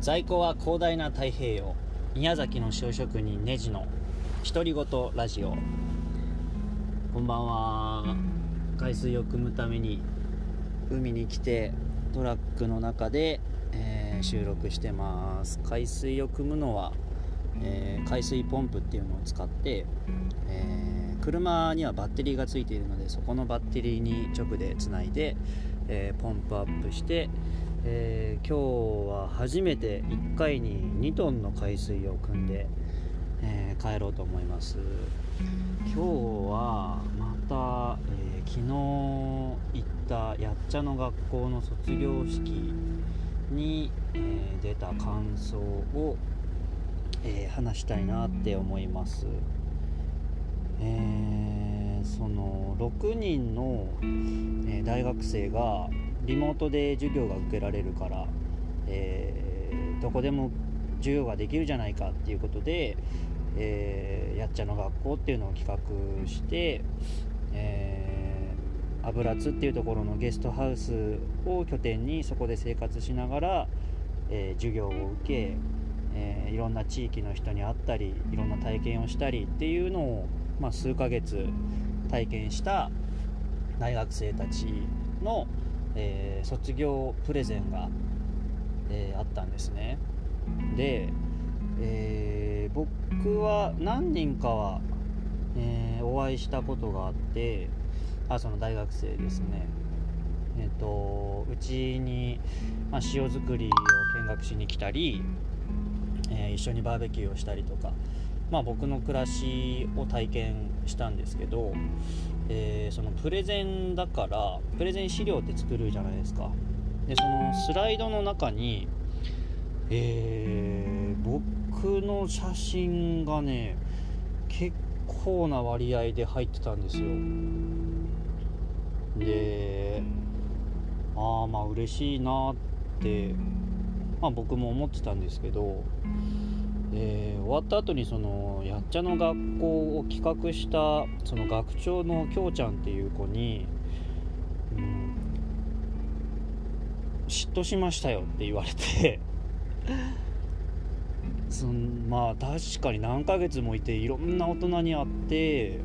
在庫は広大な太平洋。宮崎の塩職人ネジの独り言ラジオ。こんばんは。海水を汲むために海に来てトラックの中で、収録してます。海水を汲むのは、海水ポンプっていうのを使って、車にはバッテリーがついているので、そこのバッテリーに直でつないで、ポンプアップして、今日は初めて1回に2トンの海水を汲んで、帰ろうと思います。今日はまた、昨日行ったやっちゃの学校の卒業式に、出た感想を、話したいなって思います。その6人の大学生がリモートで授業が受けられるから、どこでも授業ができるじゃないかっていうことで、やっちゃの学校っていうのを企画して、油津っていうところのゲストハウスを拠点にそこで生活しながら、授業を受け、いろんな地域の人に会ったり、いろんな体験をしたりっていうのを、数ヶ月体験した大学生たちの、卒業プレゼンが、あったんですね。で、僕は何人かは、お会いしたことがあって、その大学生ですね。うちに、塩作りを見学しに来たり、一緒にバーベキューをしたりとか、僕の暮らしを体験したんですけど、そのプレゼンだから、プレゼン資料って作るじゃないですか。で、そのスライドの中に、僕の写真がね、結構な割合で入ってたんですよ。で、嬉しいなって、僕も思ってたんですけど、終わった後にそのやっちゃの学校を企画したその学長のきょうちゃんっていう子に、嫉妬しましたよって言われて確かに何ヶ月もいて、いろんな大人に会って、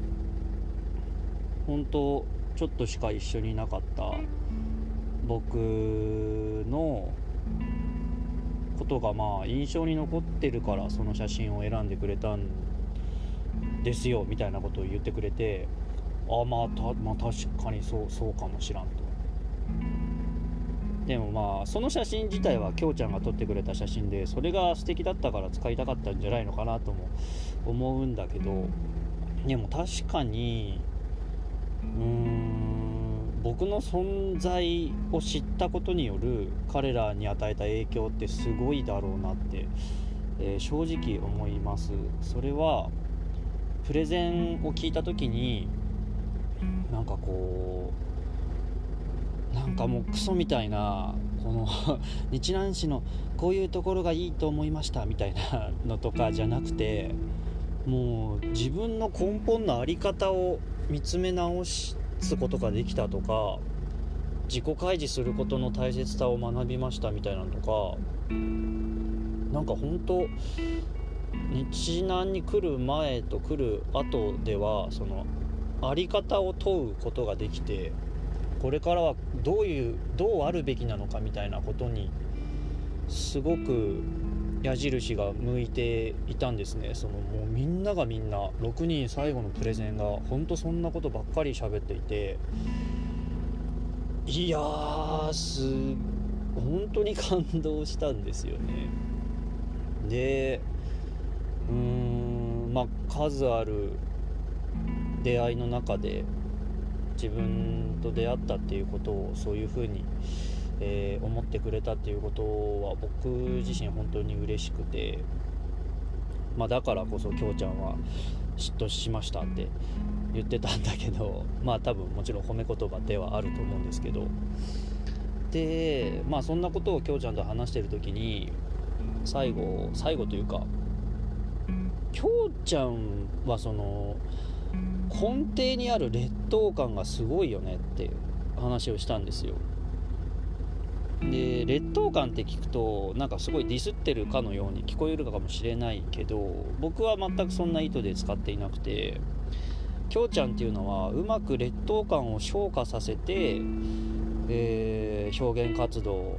本当ちょっとしか一緒にいなかった僕のことが印象に残ってるから、その写真を選んでくれたんですよみたいなことを言ってくれて、確かにそうかもしらんと。でもその写真自体はきょうちゃんが撮ってくれた写真で、それが素敵だったから使いたかったんじゃないのかなとも思うんだけど、でも確かに僕の存在を知ったことによる彼らに与えた影響ってすごいだろうなって、正直思います。それはプレゼンを聞いた時に、もうクソみたいな、この日南市のこういうところがいいと思いましたみたいなのとかじゃなくて、もう自分の根本の在り方を見つめ直してことができたとか、自己開示することの大切さを学びましたみたいなのとか、本当日南に来る前と来る後では、そのあり方を問うことができて、これからはどうあるべきなのかみたいなことにすごく矢印が向いていたんですね。もうみんな6人最後のプレゼンが本当そんなことばっかり喋っていて、本当に感動したんですよね。で、数ある出会いの中で自分と出会ったっていうことを、そういうふうに思ってくれたっていうことは、僕自身本当に嬉しくて、だからこそきょうちゃんは嫉妬しましたって言ってたんだけど、多分もちろん褒め言葉ではあると思うんですけど。で、そんなことをきょうちゃんと話してる時に、最後というか、きょうちゃんはその根底にある劣等感がすごいよねって話をしたんですよ。で劣等感って聞くとなんかすごいディスってるかのように聞こえるかもしれないけど、僕は全くそんな意図で使っていなくて、きょうちゃんっていうのはうまく劣等感を昇華させて、表現活動、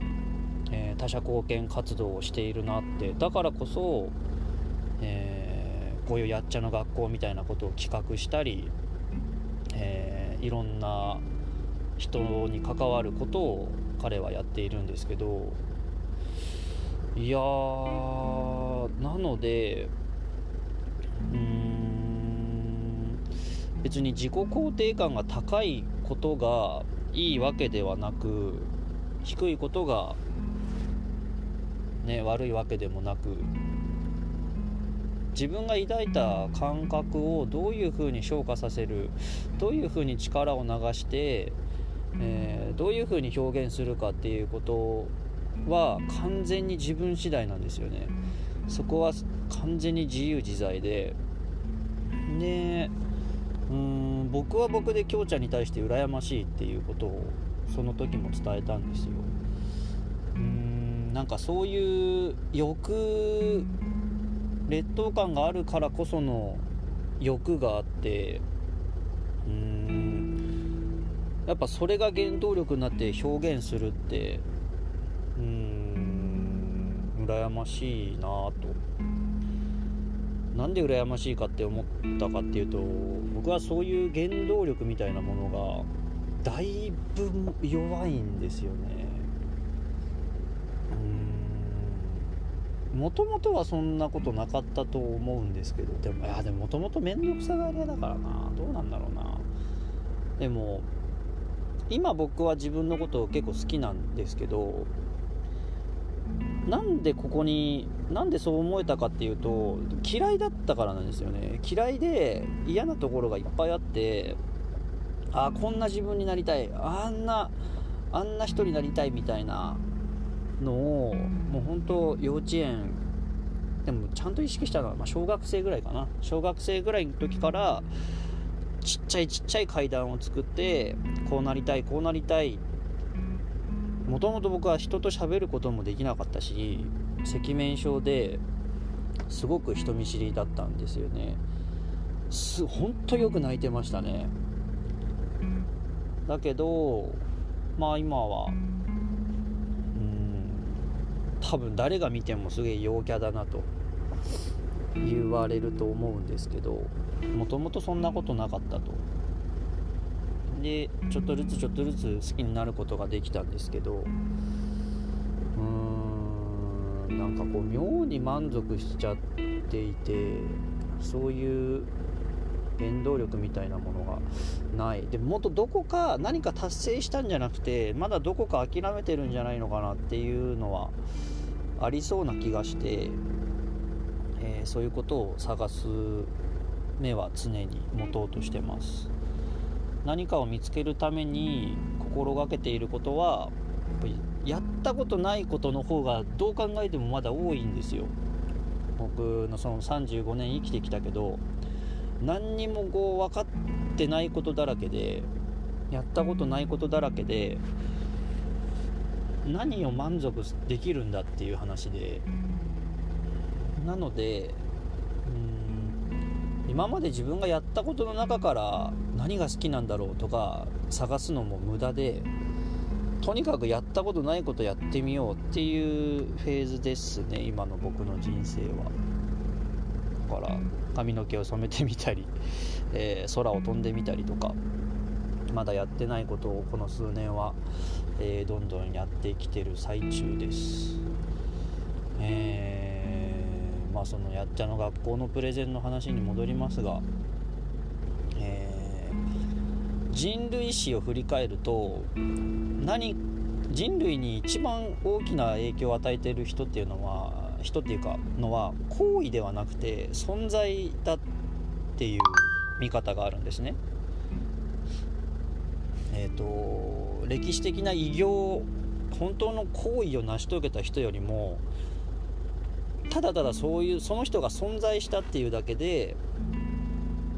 他者貢献活動をしているなって、だからこそ、こういうやっちゃの学校みたいなことを企画したり、いろんな人に関わることを彼はやっているんですけど、いやー、なので別に自己肯定感が高いことがいいわけではなく、低いことが、ね、悪いわけでもなく、自分が抱いた感覚をどういうふうに昇華させる、どういうふうに力を流して、どういうふうに表現するかっていうことは完全に自分次第なんですよね。そこは完全に自由自在で、ね、僕は僕できょうちゃんに対して羨ましいっていうことをその時も伝えたんですよ。なんかそういう欲、劣等感があるからこその欲があって、やっぱそれが原動力になって表現するって、羨ましいなと。なんで羨ましいかって思ったかっていうと、僕はそういう原動力みたいなものがだいぶ弱いんですよね。もともとはそんなことなかったと思うんですけど、でももともと面倒くさがり屋だからな、どうなんだろうな。でも今僕は自分のことを結構好きなんですけど、なんでそう思えたかっていうと、嫌いだったからなんですよね。嫌いで嫌なところがいっぱいあって、あ、こんな自分になりたい、あんな人になりたいみたいなのを、もう本当幼稚園でもちゃんと意識したのは、小学生ぐらいかな。小学生ぐらいの時からちっちゃい階段を作って、こうなりたい。もともと僕は人と喋ることもできなかったし、赤面症ですごく人見知りだったんですよね。ほんとよく泣いてましたね。だけど今は多分誰が見てもすげえ陽キャだなと言われると思うんですけど、もともとそんなことなかったと。で、ちょっとずつ好きになることができたんですけど、なんかこう妙に満足しちゃっていて、そういう原動力みたいなものがない。で、もっとどこか何か達成したんじゃなくて、まだどこか諦めてるんじゃないのかなっていうのはありそうな気がして、そういうことを探す目は常に持とうとしてます。何かを見つけるために心がけていることは、やったことないことの方がどう考えてもまだ多いんですよ。僕のその35年生きてきたけど、何にもこう分かってないことだらけで、やったことないことだらけで、何を満足できるんだっていう話で、なので今まで自分がやったことの中から何が好きなんだろうとか探すのも無駄で、とにかくやったことないことやってみようっていうフェーズですね、今の僕の人生は。だから髪の毛を染めてみたり、空を飛んでみたりとか、まだやってないことをこの数年は、どんどんやってきてる最中です。そのやっちゃの学校のプレゼンの話に戻りますが、人類史を振り返ると、人類に一番大きな影響を与えている人っていうのは行為ではなくて存在だっていう見方があるんですね。歴史的な偉業、本当の行為を成し遂げた人よりも、ただその人が存在したっていうだけで、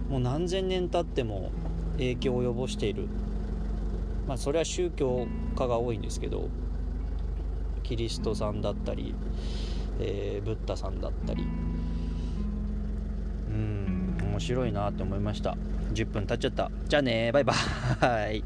もう何千年経っても影響を及ぼしている。それは宗教家が多いんですけど、キリストさんだったり、ブッダさんだったり、面白いなって思いました。10分経っちゃった。じゃあね、バイバイ。